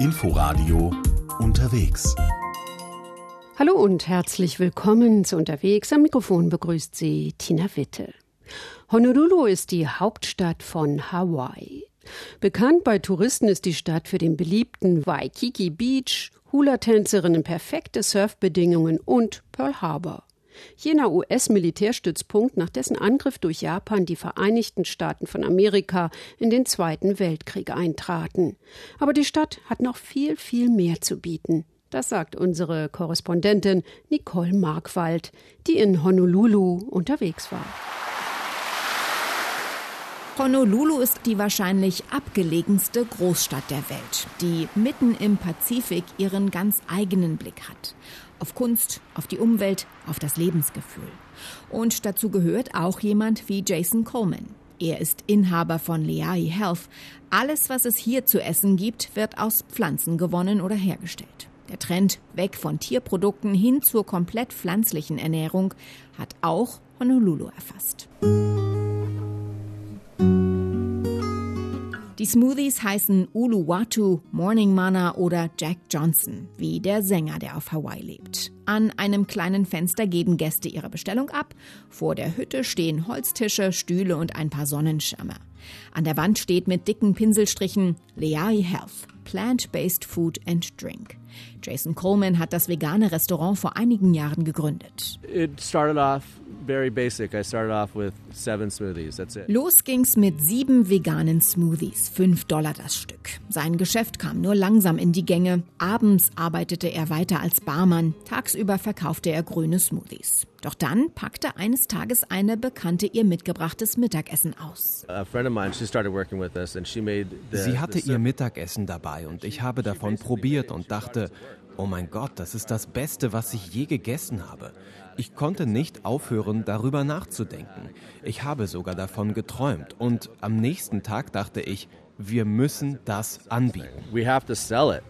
Inforadio unterwegs. Hallo und herzlich willkommen zu Unterwegs. Am Mikrofon begrüßt Sie Tina Witte. Honolulu ist die Hauptstadt von Hawaii. Bekannt bei Touristen ist die Stadt für den beliebten Waikiki Beach, Hula-Tänzerinnen, perfekte Surfbedingungen und Pearl Harbor. Jener US-Militärstützpunkt, nach dessen Angriff durch Japan die Vereinigten Staaten von Amerika in den Zweiten Weltkrieg eintraten. Aber die Stadt hat noch viel, viel mehr zu bieten. Das sagt unsere Korrespondentin Nicole Markwald, die in Honolulu unterwegs war. Honolulu ist die wahrscheinlich abgelegenste Großstadt der Welt, die mitten im Pazifik ihren ganz eigenen Blick hat. Auf Kunst, auf die Umwelt, auf das Lebensgefühl. Und dazu gehört auch jemand wie Jason Coleman. Er ist Inhaber von Leahi Health. Alles, was es hier zu essen gibt, wird aus Pflanzen gewonnen oder hergestellt. Der Trend weg von Tierprodukten hin zur komplett pflanzlichen Ernährung hat auch Honolulu erfasst. Die Smoothies heißen Uluwatu, Morning Mana oder Jack Johnson, wie der Sänger, der auf Hawaii lebt. An einem kleinen Fenster geben Gäste ihre Bestellung ab. Vor der Hütte stehen Holztische, Stühle und ein paar Sonnenschirme. An der Wand steht mit dicken Pinselstrichen Leahi Health, Plant-Based Food and Drink. Jason Coleman hat das vegane Restaurant vor einigen Jahren gegründet. It started off very basic. I started off with 7 smoothies. That's it. Los ging's mit 7 veganen Smoothies, $5 das Stück. Sein Geschäft kam nur langsam in die Gänge. Abends arbeitete er weiter als Barmann. Tagsüber verkaufte er grüne Smoothies. Doch dann packte eines Tages eine Bekannte ihr mitgebrachtes Mittagessen aus. Sie hatte ihr Mittagessen dabei und ich habe davon probiert und dachte, oh mein Gott, das ist das Beste, was ich je gegessen habe. Ich konnte nicht aufhören, darüber nachzudenken. Ich habe sogar davon geträumt und am nächsten Tag dachte ich, wir müssen das anbieten.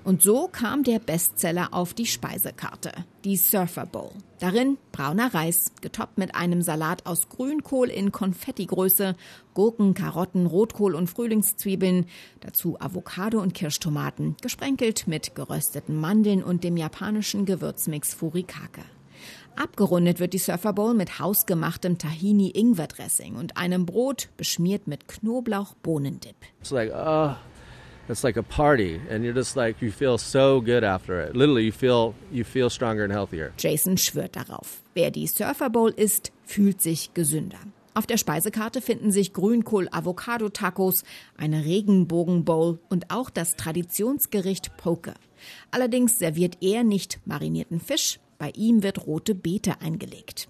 Und so kam der Bestseller auf die Speisekarte, die Surfer Bowl. Darin brauner Reis, getoppt mit einem Salat aus Grünkohl in Konfettigröße, Gurken, Karotten, Rotkohl und Frühlingszwiebeln, dazu Avocado und Kirschtomaten, gesprenkelt mit gerösteten Mandeln und dem japanischen Gewürzmix Furikake. Abgerundet wird die Surfer Bowl mit hausgemachtem Tahini-Ingwer-Dressing und einem Brot beschmiert mit Knoblauch-Bohnendip. It's like, oh, it's like a party and you're just like, you feel so good after it. Literally, you feel stronger and healthier. Jason schwört darauf. Wer die Surfer Bowl isst, fühlt sich gesünder. Auf der Speisekarte finden sich Grünkohl-Avocado-Tacos, eine Regenbogen-Bowl und auch das Traditionsgericht Poke. Allerdings serviert er nicht marinierten Fisch. Bei ihm wird rote Beete eingelegt.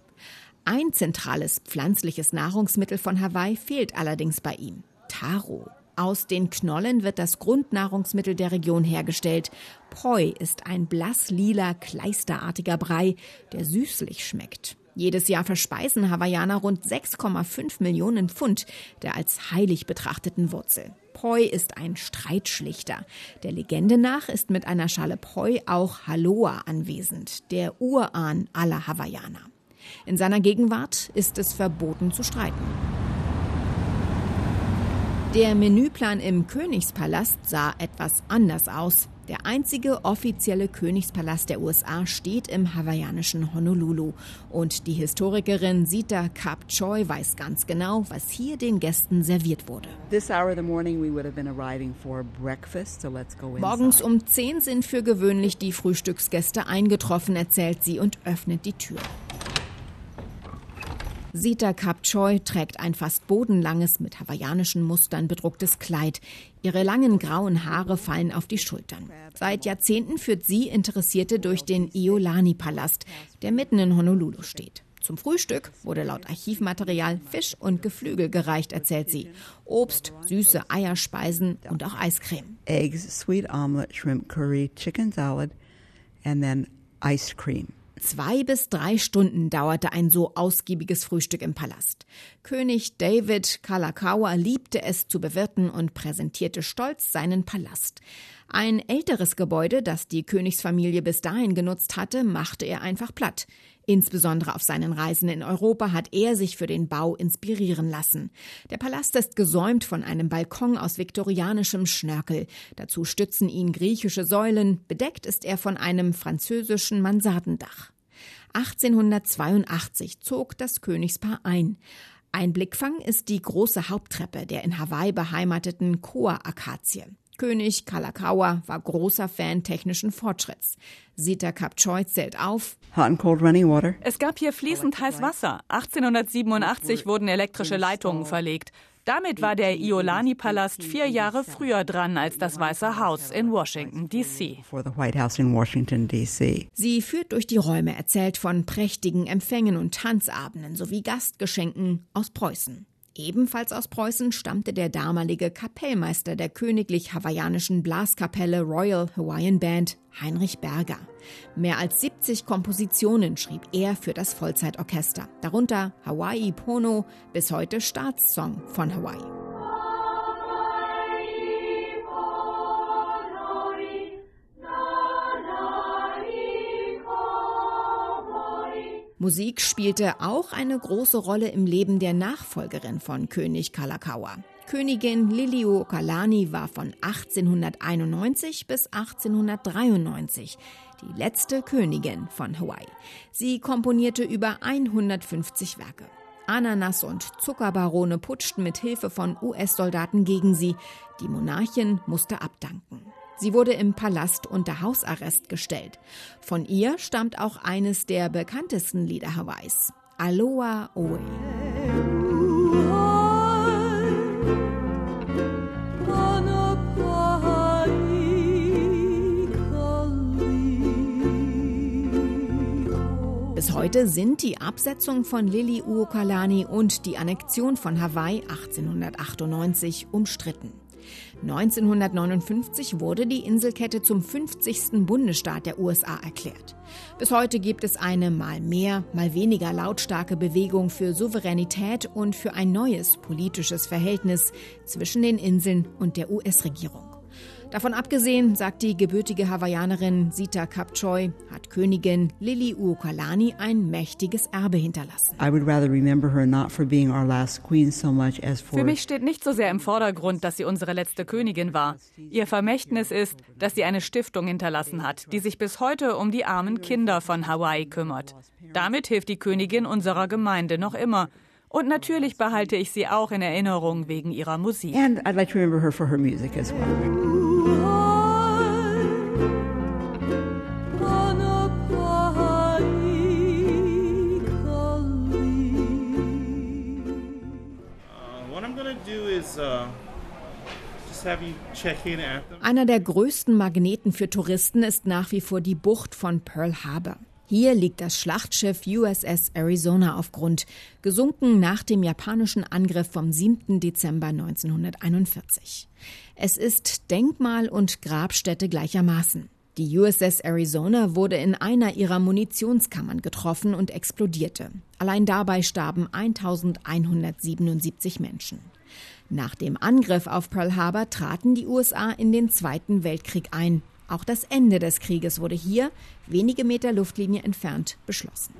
Ein zentrales pflanzliches Nahrungsmittel von Hawaii fehlt allerdings bei ihm: Taro. Aus den Knollen wird das Grundnahrungsmittel der Region hergestellt. Poi ist ein blass-lila, kleisterartiger Brei, der süßlich schmeckt. Jedes Jahr verspeisen Hawaiianer rund 6,5 Millionen Pfund der als heilig betrachteten Wurzel. Poi ist ein Streitschlichter. Der Legende nach ist mit einer Schale Poi auch Haloa anwesend, der Urahn aller Hawaiianer. In seiner Gegenwart ist es verboten zu streiten. Der Menüplan im Königspalast sah etwas anders aus. Der einzige offizielle Königspalast der USA steht im hawaiianischen Honolulu. Und die Historikerin Sita Karp Choi weiß ganz genau, was hier den Gästen serviert wurde. Morgens um 10 sind für gewöhnlich die Frühstücksgäste eingetroffen, erzählt sie und öffnet die Tür. Sita Karp Choi trägt ein fast bodenlanges, mit hawaiianischen Mustern bedrucktes Kleid. Ihre langen grauen Haare fallen auf die Schultern. Seit Jahrzehnten führt sie Interessierte durch den Iolani-Palast, der mitten in Honolulu steht. Zum Frühstück wurde laut Archivmaterial Fisch und Geflügel gereicht, erzählt sie. Obst, süße Eierspeisen und auch Eiscreme. Eggs, sweet omelet, shrimp curry, chicken salad and then ice cream. 2 bis 3 Stunden dauerte ein so ausgiebiges Frühstück im Palast. König David Kalakaua liebte es zu bewirten und präsentierte stolz seinen Palast. Ein älteres Gebäude, das die Königsfamilie bis dahin genutzt hatte, machte er einfach platt. Insbesondere auf seinen Reisen in Europa hat er sich für den Bau inspirieren lassen. Der Palast ist gesäumt von einem Balkon aus viktorianischem Schnörkel. Dazu stützen ihn griechische Säulen. Bedeckt ist er von einem französischen Mansardendach. 1882 zog das Königspaar ein. Ein Blickfang ist die große Haupttreppe der in Hawaii beheimateten Koa-Akazie. König Kalakaua war großer Fan technischen Fortschritts. Sita Karp Choi zählt auf: Es gab hier fließend heißes Wasser. 1887 wurden elektrische Leitungen verlegt. Damit war der Iolani-Palast 4 Jahre früher dran als das Weiße Haus in Washington, D.C. Sie führt durch die Räume, erzählt von prächtigen Empfängen und Tanzabenden sowie Gastgeschenken aus Preußen. Ebenfalls aus Preußen stammte der damalige Kapellmeister der königlich-hawaiianischen Blaskapelle Royal Hawaiian Band, Heinrich Berger. Mehr als 70 Kompositionen schrieb er für das Vollzeitorchester, darunter Hawaii Pono, bis heute Staatssong von Hawaii. Musik spielte auch eine große Rolle im Leben der Nachfolgerin von König Kalakaua. Königin Liliuokalani war von 1891 bis 1893 die letzte Königin von Hawaii. Sie komponierte über 150 Werke. Ananas- und Zuckerbarone putschten mit Hilfe von US-Soldaten gegen sie. Die Monarchin musste abdanken. Sie wurde im Palast unter Hausarrest gestellt. Von ihr stammt auch eines der bekanntesten Lieder Hawaiis, Aloha Oe. Bis heute sind die Absetzung von Liliuokalani und die Annexion von Hawaii 1898 umstritten. 1959 wurde die Inselkette zum 50. Bundesstaat der USA erklärt. Bis heute gibt es eine mal mehr, mal weniger lautstarke Bewegung für Souveränität und für ein neues politisches Verhältnis zwischen den Inseln und der US-Regierung. Davon abgesehen, sagt die gebürtige Hawaiianerin Sita Karp Choi, hat Königin Liliuokalani ein mächtiges Erbe hinterlassen. Für mich steht nicht so sehr im Vordergrund, dass sie unsere letzte Königin war. Ihr Vermächtnis ist, dass sie eine Stiftung hinterlassen hat, die sich bis heute um die armen Kinder von Hawaii kümmert. Damit hilft die Königin unserer Gemeinde noch immer. Und natürlich behalte ich sie auch in Erinnerung wegen ihrer Musik. And I'd like to remember her for her music as well. Einer der größten Magneten für Touristen ist nach wie vor die Bucht von Pearl Harbor. Hier liegt das Schlachtschiff USS Arizona auf Grund, gesunken nach dem japanischen Angriff vom 7. Dezember 1941. Es ist Denkmal und Grabstätte gleichermaßen. Die USS Arizona wurde in einer ihrer Munitionskammern getroffen und explodierte. Allein dabei starben 1177 Menschen. Nach dem Angriff auf Pearl Harbor traten die USA in den Zweiten Weltkrieg ein. Auch das Ende des Krieges wurde hier, wenige Meter Luftlinie entfernt, beschlossen.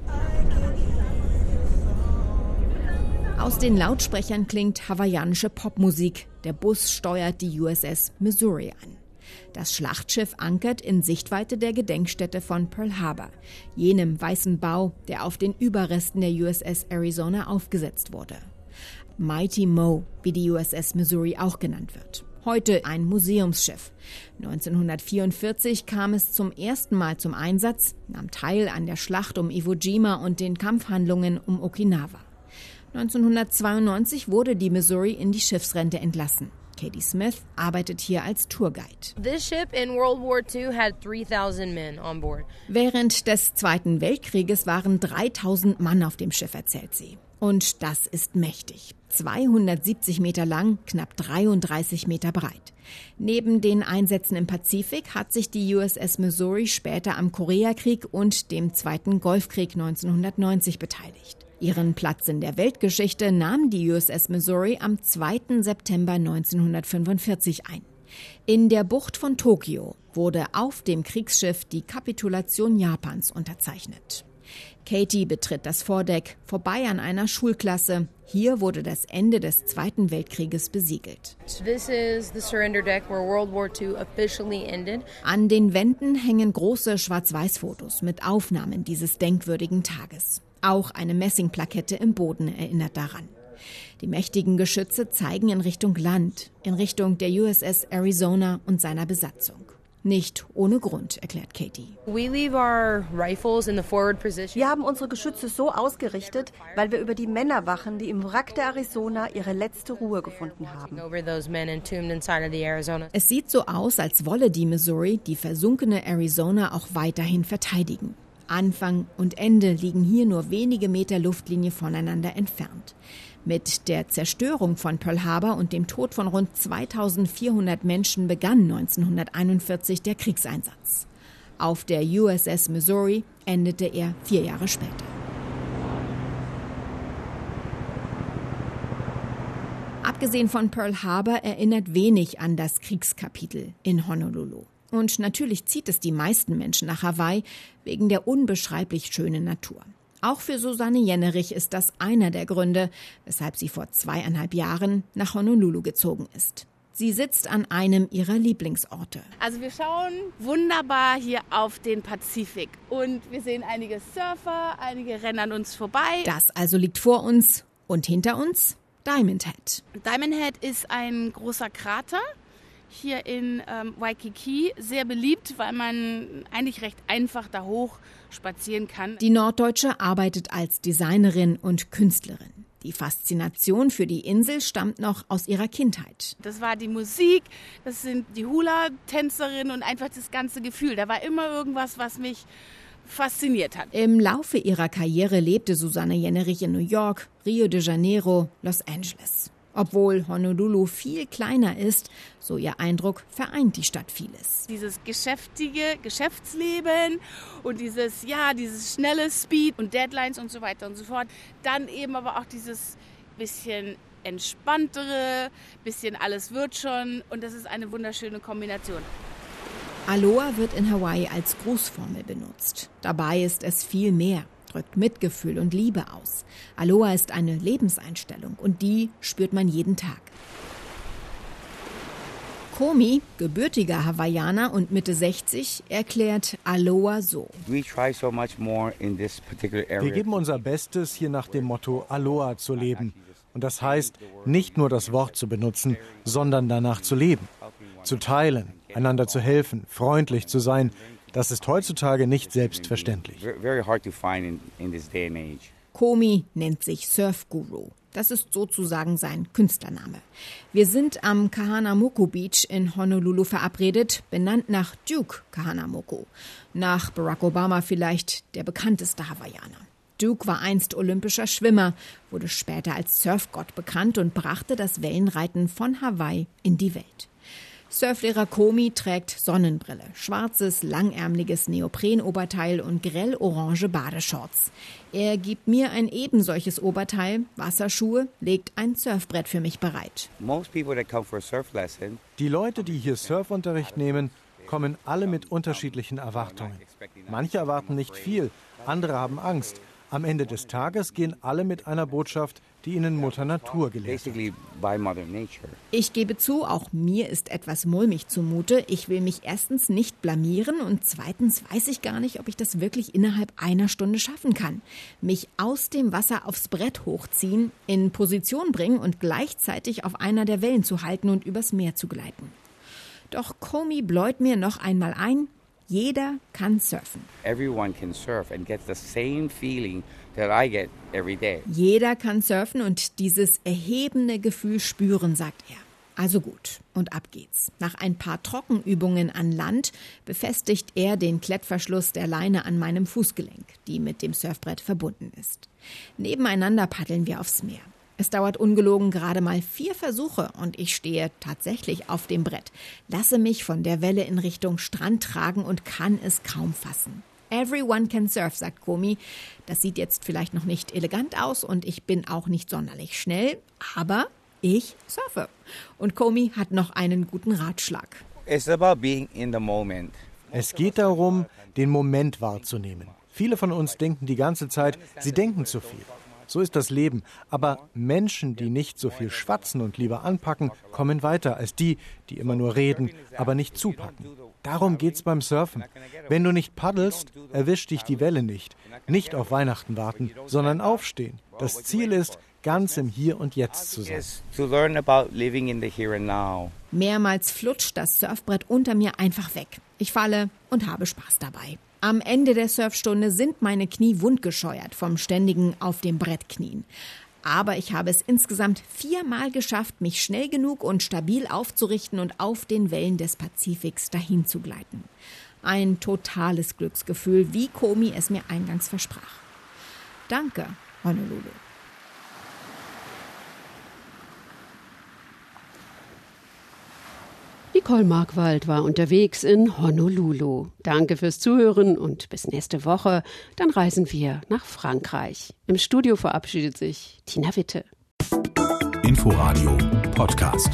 Aus den Lautsprechern klingt hawaiianische Popmusik. Der Bus steuert die USS Missouri an. Das Schlachtschiff ankert in Sichtweite der Gedenkstätte von Pearl Harbor, jenem weißen Bau, der auf den Überresten der USS Arizona aufgesetzt wurde. Mighty Mo, wie die USS Missouri auch genannt wird. Heute ein Museumsschiff. 1944 kam es zum ersten Mal zum Einsatz, nahm teil an der Schlacht um Iwo Jima und den Kampfhandlungen um Okinawa. 1992 wurde die Missouri in die Schiffsrente entlassen. Katie Smith arbeitet hier als Tourguide. This ship in World War II had 3,000 men on board. Während des Zweiten Weltkrieges waren 3.000 Mann auf dem Schiff, erzählt sie. Und das ist mächtig. 270 Meter lang, knapp 33 Meter breit. Neben den Einsätzen im Pazifik hat sich die USS Missouri später am Koreakrieg und dem Zweiten Golfkrieg 1990 beteiligt. Ihren Platz in der Weltgeschichte nahm die USS Missouri am 2. September 1945 ein. In der Bucht von Tokio wurde auf dem Kriegsschiff die Kapitulation Japans unterzeichnet. Katie betritt das Vordeck, vorbei an einer Schulklasse. Hier wurde das Ende des Zweiten Weltkrieges besiegelt. An den Wänden hängen große Schwarz-Weiß-Fotos mit Aufnahmen dieses denkwürdigen Tages. Auch eine Messingplakette im Boden erinnert daran. Die mächtigen Geschütze zeigen in Richtung Land, in Richtung der USS Arizona und seiner Besatzung. Nicht ohne Grund, erklärt Katie. Wir haben unsere Geschütze so ausgerichtet, weil wir über die Männer wachen, die im Wrack der Arizona ihre letzte Ruhe gefunden haben. Es sieht so aus, als wolle die Missouri die versunkene Arizona auch weiterhin verteidigen. Anfang und Ende liegen hier nur wenige Meter Luftlinie voneinander entfernt. Mit der Zerstörung von Pearl Harbor und dem Tod von rund 2400 Menschen begann 1941 der Kriegseinsatz. Auf der USS Missouri endete er 4 Jahre später. Abgesehen von Pearl Harbor erinnert wenig an das Kriegskapitel in Honolulu. Und natürlich zieht es die meisten Menschen nach Hawaii wegen der unbeschreiblich schönen Natur. Auch für Susanne Jennerich ist das einer der Gründe, weshalb sie vor 2,5 Jahren nach Honolulu gezogen ist. Sie sitzt an einem ihrer Lieblingsorte. Also wir schauen wunderbar hier auf den Pazifik und wir sehen einige Surfer, einige rennen an uns vorbei. Das also liegt vor uns und hinter uns Diamond Head. Diamond Head ist ein großer Krater. Hier in Waikiki sehr beliebt, weil man eigentlich recht einfach da hoch spazieren kann. Die Norddeutsche arbeitet als Designerin und Künstlerin. Die Faszination für die Insel stammt noch aus ihrer Kindheit. Das war die Musik, das sind die Hula-Tänzerinnen und einfach das ganze Gefühl. Da war immer irgendwas, was mich fasziniert hat. Im Laufe ihrer Karriere lebte Susanne Jennerich in New York, Rio de Janeiro, Los Angeles. Obwohl Honolulu viel kleiner ist, so ihr Eindruck, vereint die Stadt vieles. Dieses geschäftige Geschäftsleben und dieses schnelle Speed und Deadlines und so weiter und so fort. Dann eben aber auch dieses bisschen entspanntere, bisschen alles wird schon und das ist eine wunderschöne Kombination. Aloha wird in Hawaii als Grußformel benutzt. Dabei ist es viel mehr. Drückt Mitgefühl und Liebe aus. Aloha ist eine Lebenseinstellung und die spürt man jeden Tag. Komi, gebürtiger Hawaiianer und Mitte 60, erklärt Aloha so. Wir geben unser Bestes, hier nach dem Motto Aloha zu leben. Und das heißt, nicht nur das Wort zu benutzen, sondern danach zu leben, zu teilen, einander zu helfen, freundlich zu sein. Das ist heutzutage nicht selbstverständlich. Komi nennt sich Surf-Guru. Das ist sozusagen sein Künstlername. Wir sind am Kahanamoku Beach in Honolulu verabredet, benannt nach Duke Kahanamoku. Nach Barack Obama vielleicht der bekannteste Hawaiianer. Duke war einst olympischer Schwimmer, wurde später als Surfgott bekannt und brachte das Wellenreiten von Hawaii in die Welt. Surflehrer Komi trägt Sonnenbrille, schwarzes, langärmliches Neoprenoberteil und grellorange Badeshorts. Er gibt mir ein ebensolches Oberteil, Wasserschuhe, legt ein Surfbrett für mich bereit. Die Leute, die hier Surfunterricht nehmen, kommen alle mit unterschiedlichen Erwartungen. Manche erwarten nicht viel, andere haben Angst. Am Ende des Tages gehen alle mit einer Botschaft, die ihnen Mutter Natur gelehrt hat. Ich gebe zu, auch mir ist etwas mulmig zumute. Ich will mich erstens nicht blamieren und zweitens weiß ich gar nicht, ob ich das wirklich innerhalb einer Stunde schaffen kann. Mich aus dem Wasser aufs Brett hochziehen, in Position bringen und gleichzeitig auf einer der Wellen zu halten und übers Meer zu gleiten. Doch Komi bläut mir noch einmal ein, jeder kann surfen. Jeder kann surfen und dieses erhebende Gefühl spüren, sagt er. Also gut, und ab geht's. Nach ein paar Trockenübungen an Land befestigt er den Klettverschluss der Leine an meinem Fußgelenk, die mit dem Surfbrett verbunden ist. Nebeneinander paddeln wir aufs Meer. Es dauert ungelogen gerade mal 4 Versuche und ich stehe tatsächlich auf dem Brett, lasse mich von der Welle in Richtung Strand tragen und kann es kaum fassen. Everyone can surf, sagt Komi. Das sieht jetzt vielleicht noch nicht elegant aus und ich bin auch nicht sonderlich schnell, aber ich surfe. Und Komi hat noch einen guten Ratschlag. It's about being in the moment. Es geht darum, den Moment wahrzunehmen. Viele von uns denken die ganze Zeit, sie denken zu viel. So ist das Leben. Aber Menschen, die nicht so viel schwatzen und lieber anpacken, kommen weiter als die, die immer nur reden, aber nicht zupacken. Darum geht's beim Surfen. Wenn du nicht paddelst, erwischt dich die Welle nicht. Nicht auf Weihnachten warten, sondern aufstehen. Das Ziel ist, ganz im Hier und Jetzt zu sein. Mehrmals flutscht das Surfbrett unter mir einfach weg. Ich falle und habe Spaß dabei. Am Ende der Surfstunde sind meine Knie wundgescheuert vom ständigen auf dem Brett knien. Aber ich habe es insgesamt 4-mal geschafft, mich schnell genug und stabil aufzurichten und auf den Wellen des Pazifiks dahin zu gleiten. Ein totales Glücksgefühl, wie Komi es mir eingangs versprach. Danke, Honolulu. Nicole Markwald war unterwegs in Honolulu. Danke fürs Zuhören und bis nächste Woche. Dann reisen wir nach Frankreich. Im Studio verabschiedet sich Tina Witte. Inforadio Podcast.